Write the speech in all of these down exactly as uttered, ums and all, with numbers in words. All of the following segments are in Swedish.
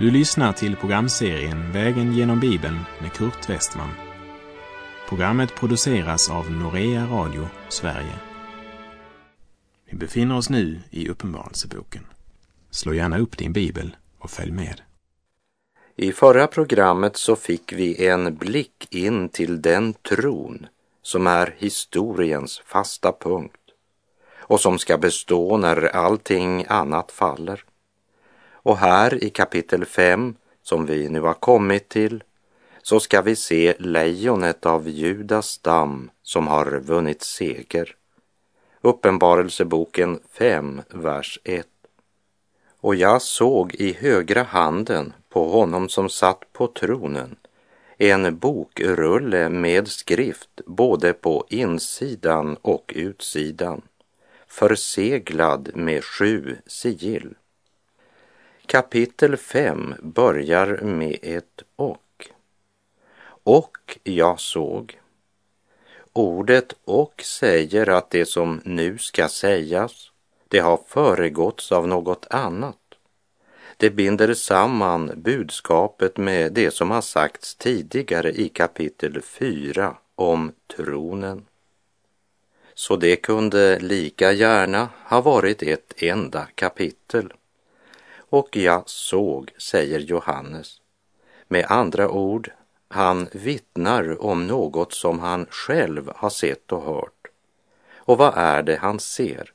Du lyssnar till programserien Vägen genom Bibeln med Kurt Westman. Programmet produceras av Norea Radio Sverige. Vi befinner oss nu i Uppenbarelseboken. Slå gärna upp din bibel och följ med. I förra programmet så fick vi en blick in till den tron som är historiens fasta punkt och som ska bestå när allting annat faller. Och här i kapitel fem, som vi nu har kommit till, så ska vi se lejonet av Judas stam som har vunnit seger. Uppenbarelseboken fem, vers ett. Och jag såg i högra handen på honom som satt på tronen en bokrulle med skrift både på insidan och utsidan, förseglad med sju sigill. Kapitel fem börjar med ett och. Och jag såg. Ordet och säger att det som nu ska sägas, det har föregåtts av något annat. Det binder samman budskapet med det som har sagts tidigare i kapitel fyra om tronen. Så det kunde lika gärna ha varit ett enda kapitel. Och jag såg, säger Johannes. Med andra ord, han vittnar om något som han själv har sett och hört. Och vad är det han ser?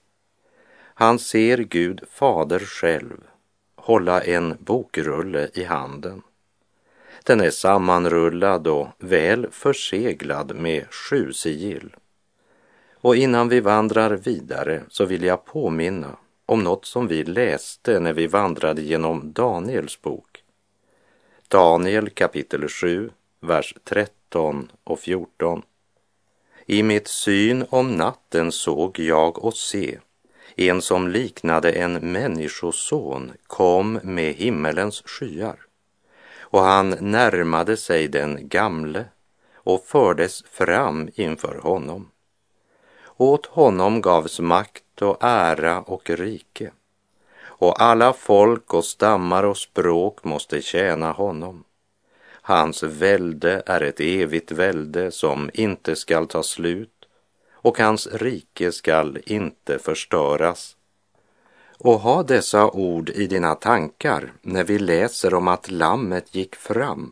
Han ser Gud Fader själv hålla en bokrulle i handen. Den är sammanrullad och väl förseglad med sju sigill. Och innan vi vandrar vidare så vill jag påminna om något som vi läste när vi vandrade genom Daniels bok. Daniel kapitel sju, vers tretton och fjorton. I mitt syn om natten såg jag och se, en som liknade en människoson kom med himmelens skyar, och han närmade sig den gamle och fördes fram inför honom. Åt honom gavs makt och ära och rike, och alla folk och stammar och språk måste tjäna honom. Hans välde är ett evigt välde som inte skall ta slut, och hans rike skall inte förstöras. Och ha dessa ord i dina tankar när vi läser om att lammet gick fram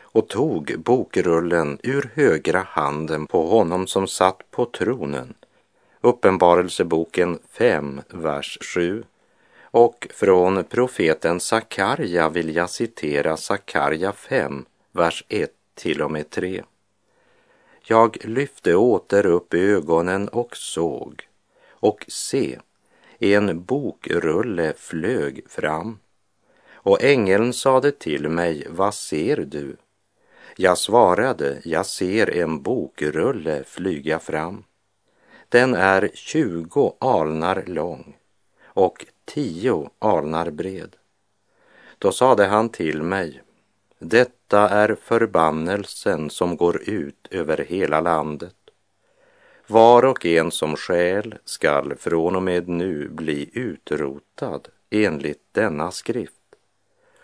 och tog bokrullen ur högra handen på honom som satt på tronen. Uppenbarelseboken fem, vers sju. Och från profeten Sakaria vill jag citera Sakaria fem, vers ett till och med tre. Jag lyfte åter upp ögonen och såg, och se, en bokrulle flög fram. Och ängeln sade till mig, vad ser du? Jag svarade, jag ser en bokrulle flyga fram. Den är tjugo alnar lång och tio alnar bred. Då sade han till mig, detta är förbannelsen som går ut över hela landet. Var och en som stjäl skall från och med nu bli utrotad enligt denna skrift.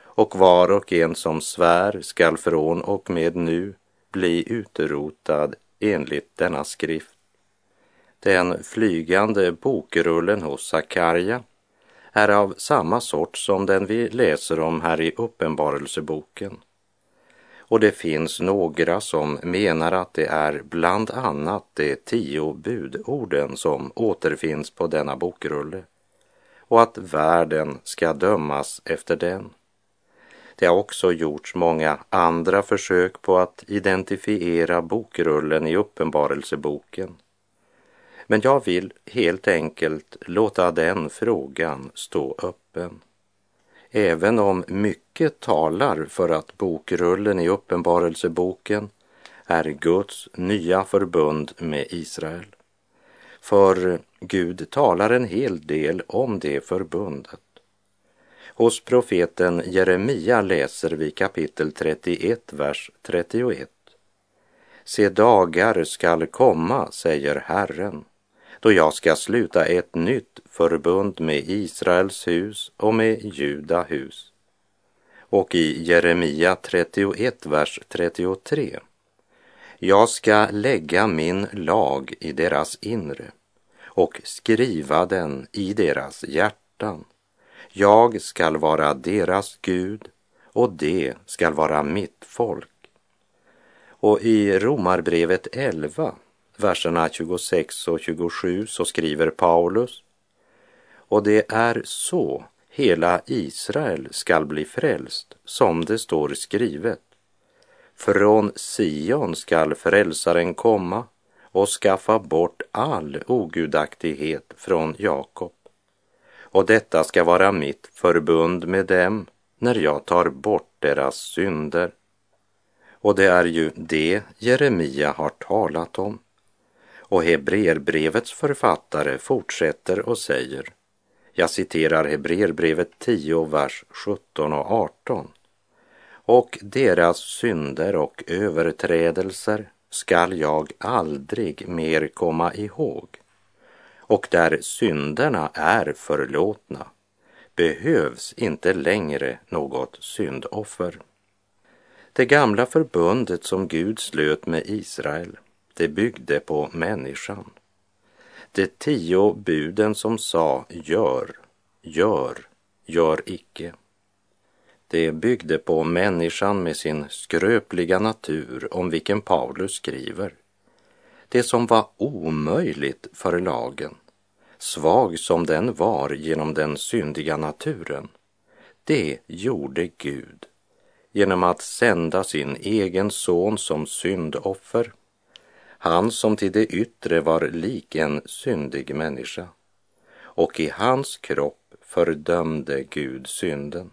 Och var och en som svär skall från och med nu bli utrotad enligt denna skrift. Den flygande bokrullen hos Sakaria är av samma sort som den vi läser om här i Uppenbarelseboken. Och det finns några som menar att det är bland annat de tio budorden som återfinns på denna bokrulle, och att världen ska dömas efter den. Det har också gjorts många andra försök på att identifiera bokrullen i Uppenbarelseboken. Men jag vill helt enkelt låta den frågan stå öppen. Även om mycket talar för att bokrullen i Uppenbarelseboken är Guds nya förbund med Israel. För Gud talar en hel del om det förbundet. Hos profeten Jeremia läser vi kapitel trettioett, vers trettioett. Se, dagar skall komma, säger Herren, då jag ska sluta ett nytt förbund med Israels hus och med Juda hus. och i Jeremia trettioett, vers trettiotre. Jag ska lägga min lag i deras inre och skriva den i deras hjärtan. Jag skall vara deras Gud och det skall vara mitt folk. Och i Romarbrevet elva, verserna tjugosex och tjugosju, så skriver Paulus: och det är så hela Israel skall bli frälst, som det står skrivet. Från Sion skall frälsaren komma och skaffa bort all ogudaktighet från Jakob. Och detta ska vara mitt förbund med dem när jag tar bort deras synder. Och det är ju det Jeremia har talat om. Och Hebreerbrevets författare fortsätter och säger, jag citerar Hebrerbrevet tio, vers sjutton och arton. Och deras synder och överträdelser skall jag aldrig mer komma ihåg. Och där synderna är förlåtna behövs inte längre något syndoffer. Det gamla förbundet som Gud slöt med Israel, det byggde på människan. De tio buden som sa gör, gör, gör icke. Det byggde på människan med sin skröpliga natur om vilken Paulus skriver. Det som var omöjligt för lagen, svag som den var genom den syndiga naturen, det gjorde Gud genom att sända sin egen son som syndoffer. Han som till det yttre var lik en syndig människa, och i hans kropp fördömde Gud synden.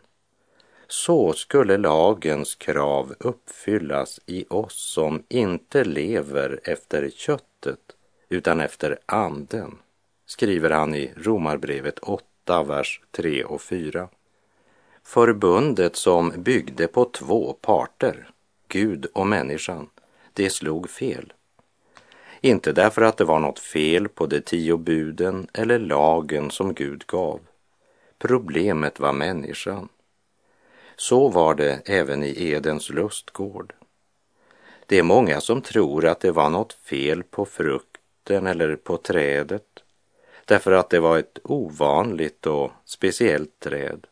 Så skulle lagens krav uppfyllas i oss som inte lever efter köttet utan efter anden, skriver han i Romarbrevet åtta, vers tre och fyra. Förbundet som byggde på två parter, Gud och människan, det slog fel. Inte därför att det var något fel på de tio buden eller lagen som Gud gav. Problemet var människan. Så var det även i Edens lustgård. Det är många som tror att det var något fel på frukten eller på trädet, därför att det var ett ovanligt och speciellt träd.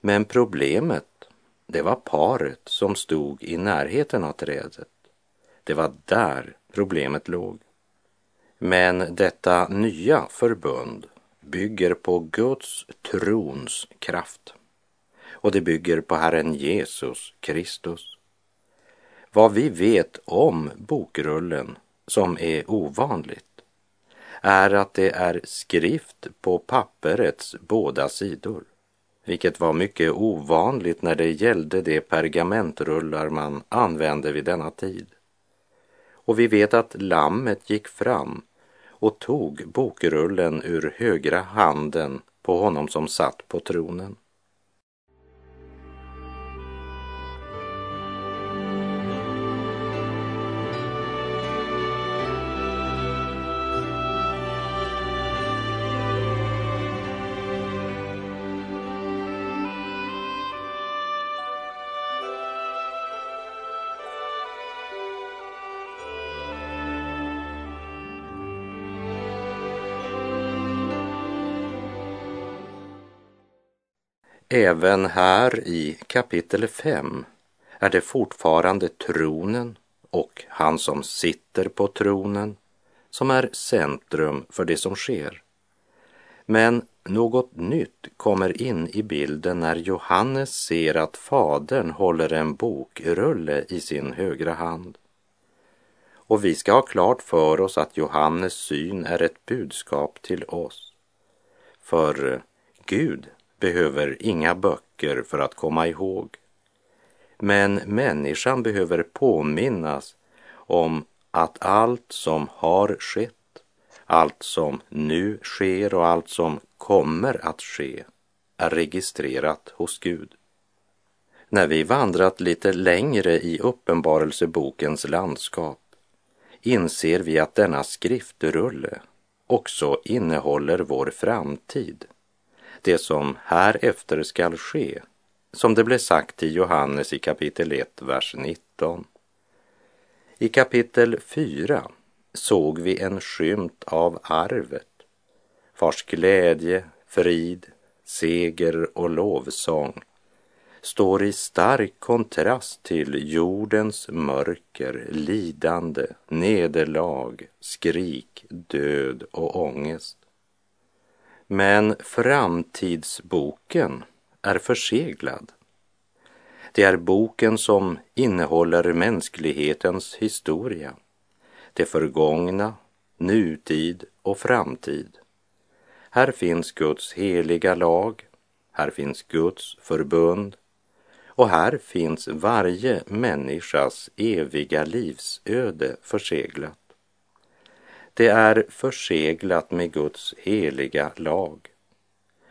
Men problemet, det var paret som stod i närheten av trädet. Det var där problemet låg. Men detta nya förbund bygger på Guds trons kraft. Och det bygger på Herren Jesus Kristus. Vad vi vet om bokrullen, som är ovanligt, är att det är skrift på papperets båda sidor, vilket var mycket ovanligt när det gällde de pergamentrullar man använde vid denna tid. Och vi vet att lammet gick fram och tog bokrullen ur högra handen på honom som satt på tronen. Även här i kapitel fem är det fortfarande tronen och han som sitter på tronen som är centrum för det som sker. Men något nytt kommer in i bilden när Johannes ser att fadern håller en bokrulle i sin högra hand. Och vi ska ha klart för oss att Johannes syn är ett budskap till oss. För Gud behöver inga böcker för att komma ihåg. Men människan behöver påminnas om att allt som har skett, allt som nu sker och allt som kommer att ske är registrerat hos Gud. När vi vandrat lite längre i Uppenbarelsebokens landskap inser vi att denna skriftrulle också innehåller vår framtid. Det som härefter skall ske som det blev sagt i Johannes i kapitel ett, vers nitton. I kapitel fyra såg vi en skymt av arvet, vars glädje, frid, seger och lovsång står i stark kontrast till jordens mörker, lidande, nederlag, skrik, död och ångest. Men framtidsboken är förseglad. Det är boken som innehåller mänsklighetens historia, det förgångna, nutid och framtid. Här finns Guds heliga lag, här finns Guds förbund och här finns varje människas eviga livsöde förseglat. Det är förseglat med Guds heliga lag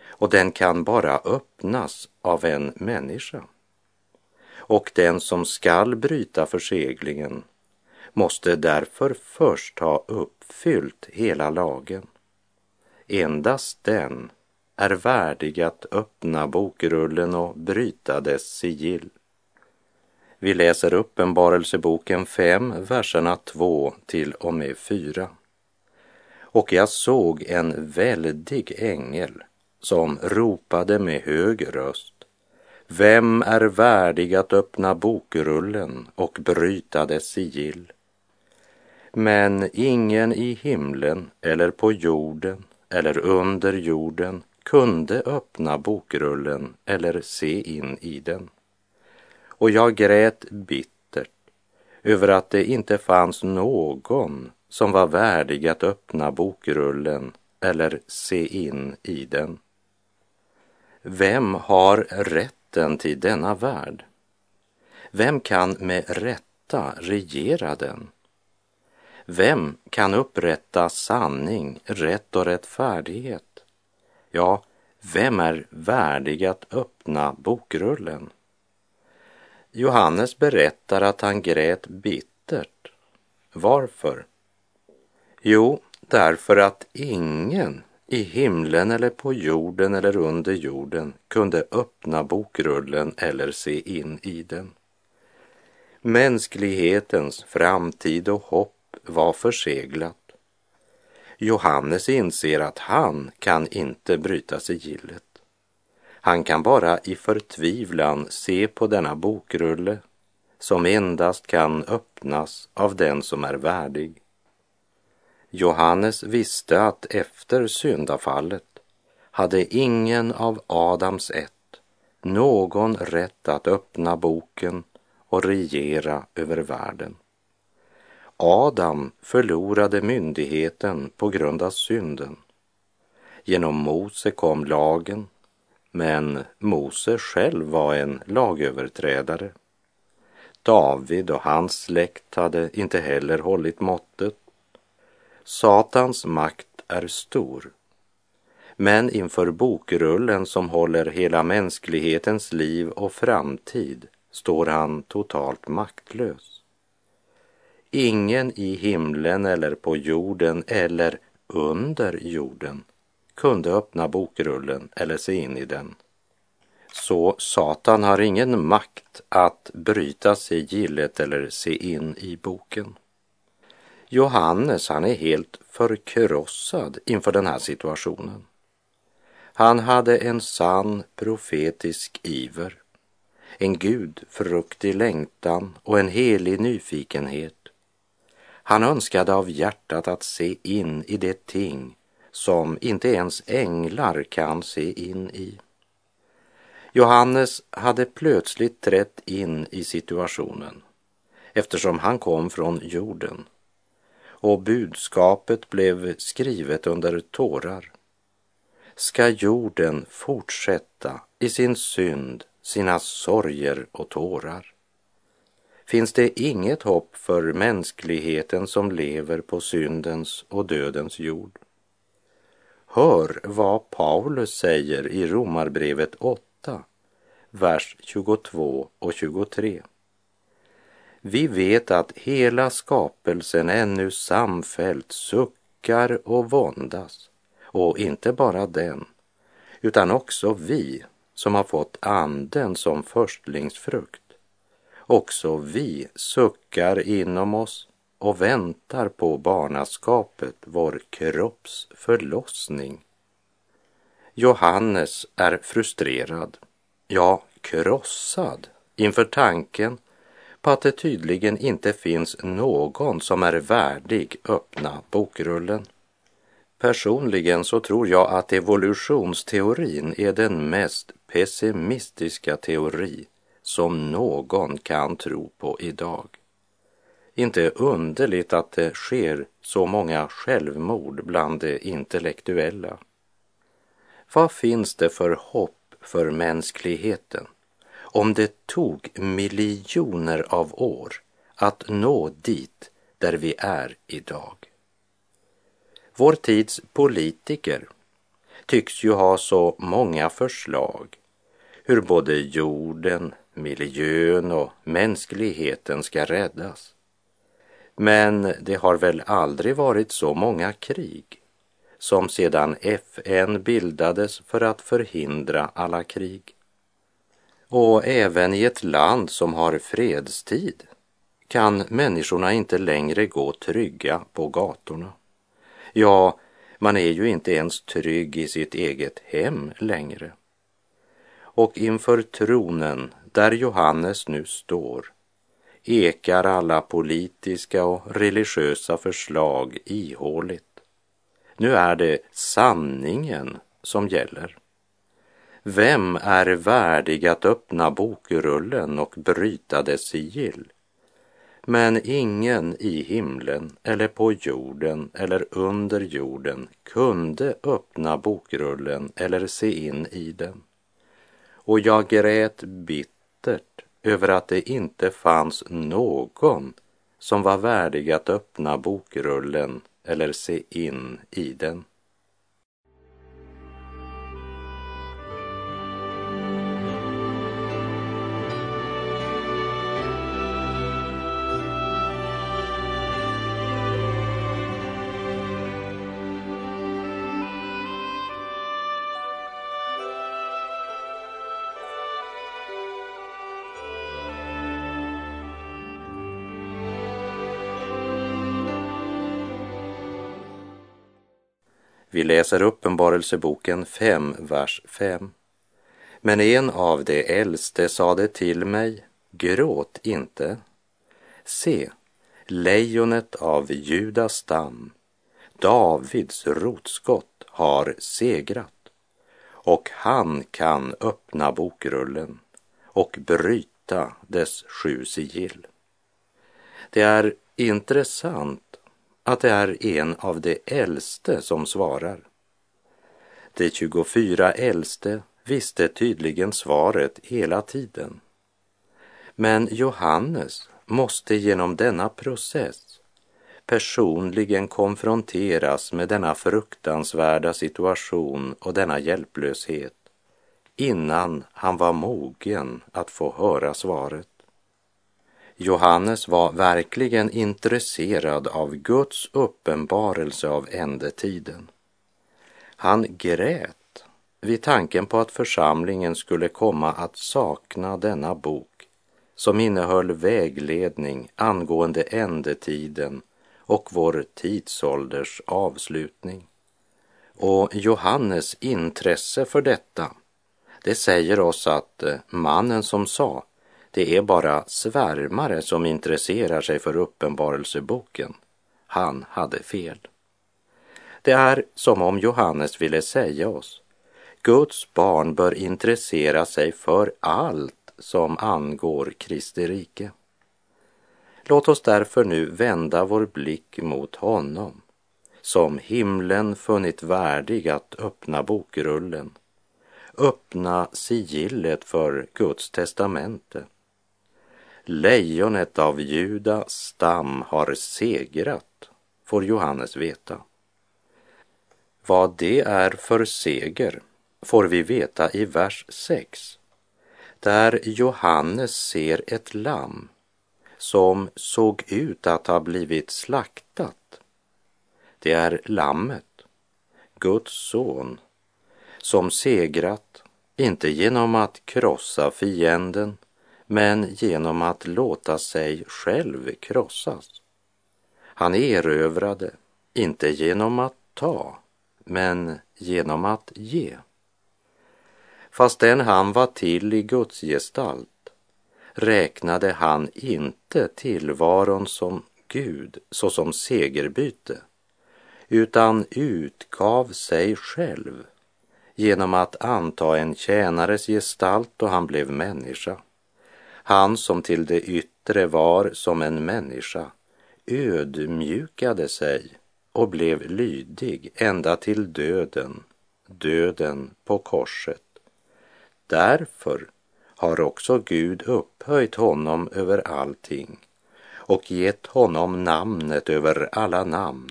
och den kan bara öppnas av en människa. Och den som skall bryta förseglingen måste därför först ha uppfyllt hela lagen. Endast den är värdig att öppna bokrullen och bryta dess sigill. Vi läser Uppenbarelseboken fem, verserna två till och med fyra. Och jag såg en väldig ängel som ropade med hög röst: Vem är värdig att öppna bokrullen och bryta dess sigill? Men ingen i himlen eller på jorden eller under jorden kunde öppna bokrullen eller se in i den. Och jag grät bittert över att det inte fanns någon som var värdig att öppna bokrullen eller se in i den. Vem har rätten till denna värld? Vem kan med rätta regera den? Vem kan upprätta sanning, rätt och rättfärdighet? Ja, vem är värdig att öppna bokrullen? Johannes berättar att han grät bittert. Varför? Jo, därför att ingen i himlen eller på jorden eller under jorden kunde öppna bokrullen eller se in i den. Mänsklighetens framtid och hopp var förseglat. Johannes inser att han kan inte bryta sigillet. Han kan bara i förtvivlan se på denna bokrulle som endast kan öppnas av den som är värdig. Johannes visste att efter syndafallet hade ingen av Adams ett någon rätt att öppna boken och regera över världen. Adam förlorade myndigheten på grund av synden. Genom Mose kom lagen, men Mose själv var en lagöverträdare. David och hans släkt hade inte heller hållit måttet. Satans makt är stor, men inför bokrullen som håller hela mänsklighetens liv och framtid står han totalt maktlös. Ingen i himlen eller på jorden eller under jorden kunde öppna bokrullen eller se in i den. Så Satan har ingen makt att bryta sigillet eller se in i boken. Johannes, han är helt förkrossad inför den här situationen. Han hade en sann profetisk iver, en gudfruktig längtan och en helig nyfikenhet. Han önskade av hjärtat att se in i det ting som inte ens änglar kan se in i. Johannes hade plötsligt trätt in i situationen, eftersom han kom från jorden, och budskapet blev skrivet under tårar. Ska jorden fortsätta i sin synd, sina sorger och tårar? Finns det inget hopp för mänskligheten som lever på syndens och dödens jord? Hör vad Paulus säger i Romarbrevet åtta, vers tjugotvå och tjugotre. Vi vet att hela skapelsen ännu samfällt suckar och våndas, och inte bara den, utan också vi som har fått anden som förstlingsfrukt. Också vi suckar inom oss och väntar på barnaskapet, vår kropps förlossning. Johannes är frustrerad, ja krossad, inför tanken på att det tydligen inte finns någon som är värdig öppna bokrullen. Personligen så tror jag att evolutionsteorin är den mest pessimistiska teori som någon kan tro på idag. Inte underligt att det sker så många självmord bland de intellektuella. Vad finns det för hopp för mänskligheten om det tog miljoner av år att nå dit där vi är idag? Vår tids politiker tycks ju ha så många förslag hur både jorden, miljön och mänskligheten ska räddas. Men det har väl aldrig varit så många krig som sedan F N bildades för att förhindra alla krig. Och även i ett land som har fredstid kan människorna inte längre gå trygga på gatorna. Ja, man är ju inte ens trygg i sitt eget hem längre. Och inför tronen, där Johannes nu står, ekar alla politiska och religiösa förslag ihåligt. Nu är det sanningen som gäller. Vem är värdig att öppna bokrullen och bryta dess sigill? Men ingen i himlen eller på jorden eller under jorden kunde öppna bokrullen eller se in i den. Och jag grät bittert över att det inte fanns någon som var värdig att öppna bokrullen eller se in i den. Vi läser Uppenbarelseboken fem, vers fem. Men en av de äldste sade till mig, gråt inte. Se, lejonet av Judas stam, Davids rotskott, har segrat. Och han kan öppna bokrullen och bryta dess sju sigill. Det är intressant att det är en av de äldste som svarar. De tjugofyra äldste visste tydligen svaret hela tiden. Men Johannes måste genom denna process personligen konfronteras med denna fruktansvärda situation och denna hjälplöshet innan han var mogen att få höra svaret. Johannes var verkligen intresserad av Guds uppenbarelse av ändetiden. Han grät vid tanken på att församlingen skulle komma att sakna denna bok som innehöll vägledning angående ändetiden och vår tidsålders avslutning. Och Johannes intresse för detta, det säger oss att mannen som sa det är bara svärmare som intresserar sig för uppenbarelseboken, han hade fel. Det är som om Johannes ville säga oss, Guds barn bör intressera sig för allt som angår Kristi rike. Låt oss därför nu vända vår blick mot honom, som himlen funnit värdig att öppna bokrullen, öppna sigillet för Guds testamente. Lejonet av Juda stam har segrat, får Johannes veta. Vad det är för seger får vi veta i vers sex, där Johannes ser ett lamm som såg ut att ha blivit slaktat. Det är lammet, Guds son, som segrat inte genom att krossa fienden, men genom att låta sig själv krossas. Han erövrade, inte genom att ta, men genom att ge. Fastän han var till i Guds gestalt, räknade han inte tillvaron som Gud såsom segerbyte, utan utgav sig själv genom att anta en tjänares gestalt då han blev människa. Han som till det yttre var som en människa ödmjukade sig och blev lydig ända till döden, döden på korset. Därför har också Gud upphöjt honom över allting och gett honom namnet över alla namn,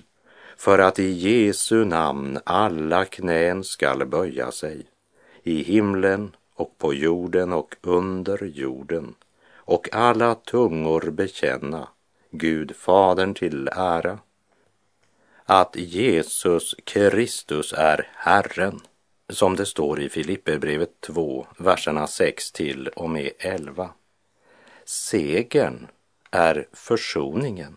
för att i Jesu namn alla knän skall böja sig, i himlen och på jorden och under jorden, och alla tungor bekänna, Gud Fadern till ära, att Jesus Kristus är Herren, som det står i Filipperbrevet två, verserna sex till och med elva. Segern är försoningen,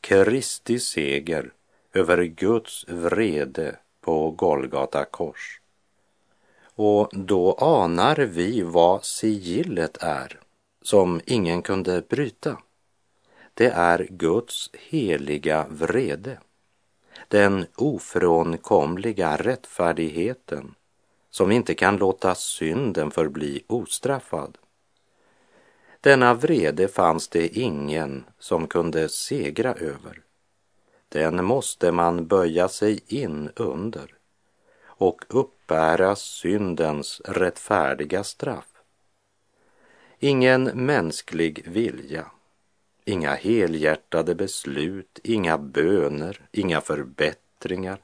Kristi seger över Guds vrede på Golgata kors. Och då anar vi vad sigillet är, som ingen kunde bryta. Det är Guds heliga vrede, den ofrånkomliga rättfärdigheten som inte kan låta synden förbli ostraffad. Denna vrede fanns det ingen som kunde segra över. Den måste man böja sig in under och uppbära syndens rättfärdiga straff. Ingen mänsklig vilja, inga helhjärtade beslut, inga böner, inga förbättringar,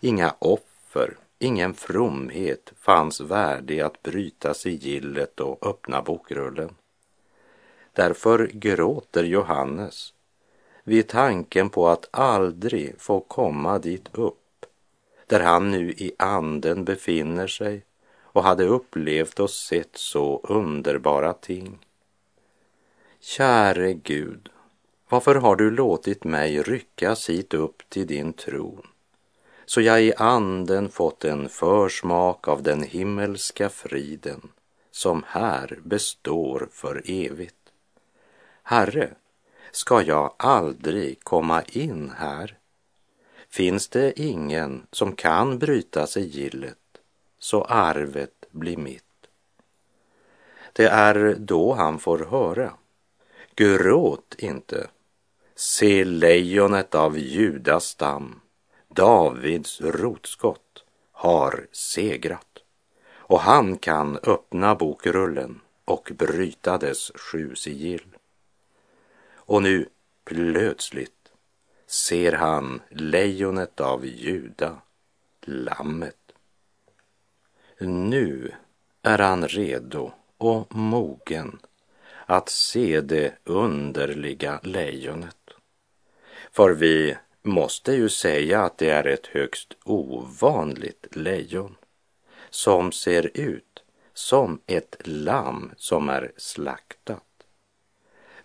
inga offer, ingen fromhet fanns värdig att bryta sigillet och öppna bokrullen. Därför gråter Johannes vid tanken på att aldrig få komma dit upp, där han nu i anden befinner sig och hade upplevt och sett så underbara ting. Käre Gud, varför har du låtit mig ryckas hit upp till din tron, så jag i anden fått en försmak av den himmelska friden, som här består för evigt. Herre, ska jag aldrig komma in här? Finns det ingen som kan bryta sigillet, så arvet blir mitt. Det är då han får höra: gråt inte, se lejonet av Judas stam, Davids rotskott, har segrat, och han kan öppna bokrullen och bryta dess sju sigill. Och nu plötsligt ser han lejonet av Juda, lammet. Nu är han redo och mogen att se det underliga lejonet. För vi måste ju säga att det är ett högst ovanligt lejon, som ser ut som ett lamm som är slaktat.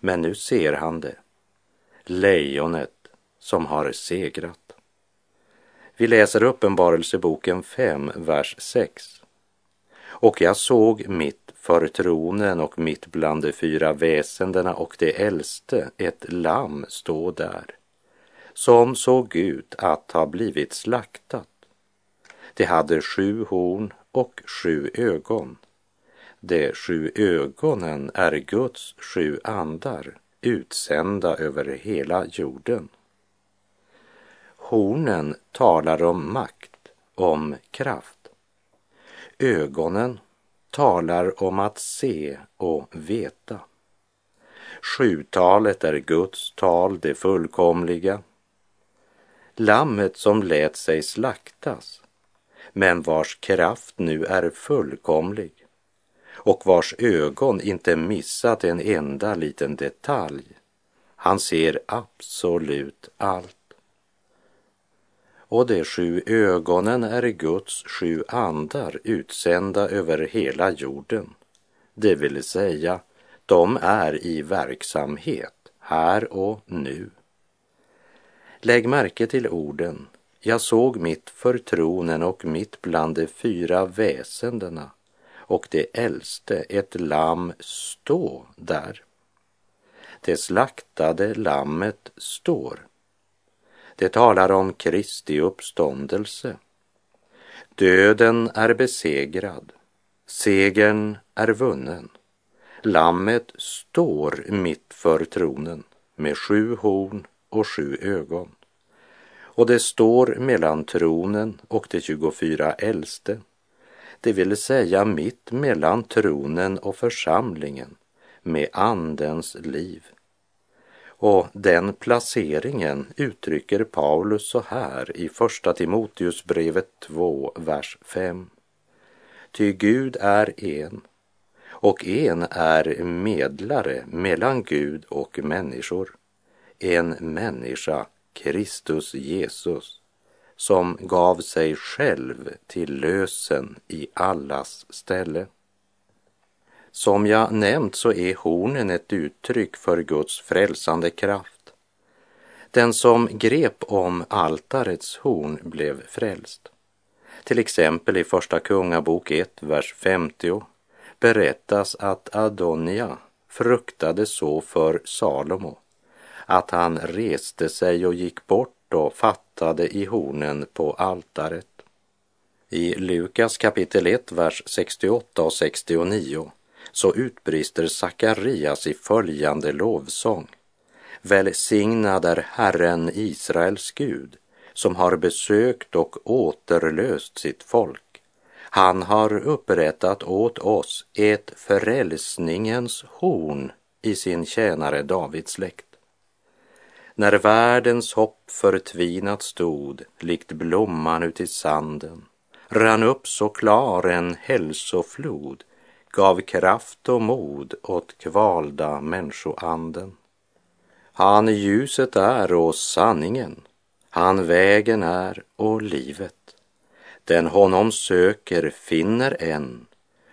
Men nu ser han det, lejonet som har segrat. Vi läser Uppenbarelseboken fem, vers sex. Och jag såg mitt för tronen och mitt bland de fyra väsendena och det äldste ett lamm stå där, som såg ut att ha blivit slaktat. Det hade sju horn och sju ögon. De sju ögonen är Guds sju andar, utsända över hela jorden. Hornen talar om makt, om kraft. Ögonen talar om att se och veta. Sjutalet är Guds tal, det fullkomliga. Lammet som lät sig slaktas, men vars kraft nu är fullkomlig, och vars ögon inte missat en enda liten detalj. Han ser absolut allt. och de sju ögonen är Guds sju andar utsända över hela jorden. Det vill säga, de är i verksamhet här och nu. Lägg märke till orden, jag såg mitt för tronen och mitt bland de fyra väsendena och det äldste ett lamm stå där. Det slaktade lammet står. Det talar om Kristi uppståndelse. Döden är besegrad, segern är vunnen. Lammet står mitt för tronen med sju horn och sju ögon. Och det står mellan tronen och de tjugofyra äldste, det vill säga mitt mellan tronen och församlingen med andens liv. Och den placeringen uttrycker Paulus så här i första Timoteusbrevet två, vers fem. Ty Gud är en, och en är medlare mellan Gud och människor, en människa, Kristus Jesus, som gav sig själv till lösen i allas ställe. Som jag nämnt så är hornen ett uttryck för Guds frälsande kraft. Den som grep om altarets horn blev frälst. Till exempel i första Kungabok ett, vers femtio berättas att Adonia fruktade så för Salomo att han reste sig och gick bort och fattade i hornen på altaret. I Lukas kapitel ett, vers sextioåtta och sextionio så utbrister Sakarias i följande lovsång. Välsignad är Herren Israels Gud, som har besökt och återlöst sitt folk. Han har upprättat åt oss ett frälsningens horn i sin tjänare Davids släkt. När världens hopp förtvinat stod, likt blomman ut i sanden, rann upp så klar en hälsoflod, gav kraft och mod åt kvalda människoanden. Han ljuset är och sanningen, han vägen är och livet. Den honom söker finner en,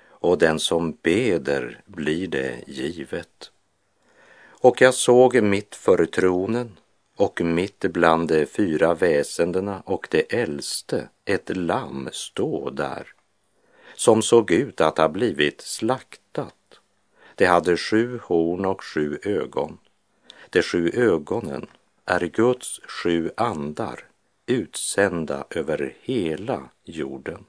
och den som beder blir det givet. Och jag såg mitt för tronen, och mitt bland de fyra väsendena och det äldste, ett lamm stå där, som såg ut att ha blivit slaktat. Det hade sju horn och sju ögon. De sju ögonen är Guds sju andar, utsända över hela jorden.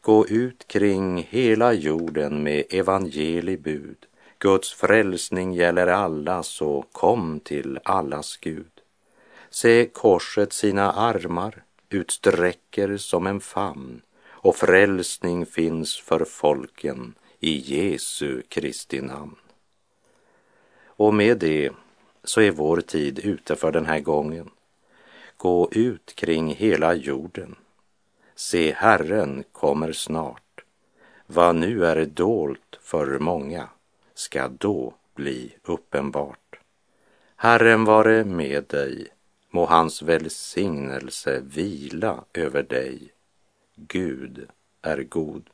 Gå ut kring hela jorden med evangelibud. Guds frälsning gäller alla, så kom till allas Gud. Se korset sina armar utsträcker som en famn, och frälsning finns för folken i Jesu Kristi namn. Och med det så är vår tid ute för den här gången. Gå ut kring hela jorden. Se, Herren kommer snart. Vad nu är dolt för många ska då bli uppenbart. Herren vare med dig. Må hans välsignelse vila över dig. Gud är god.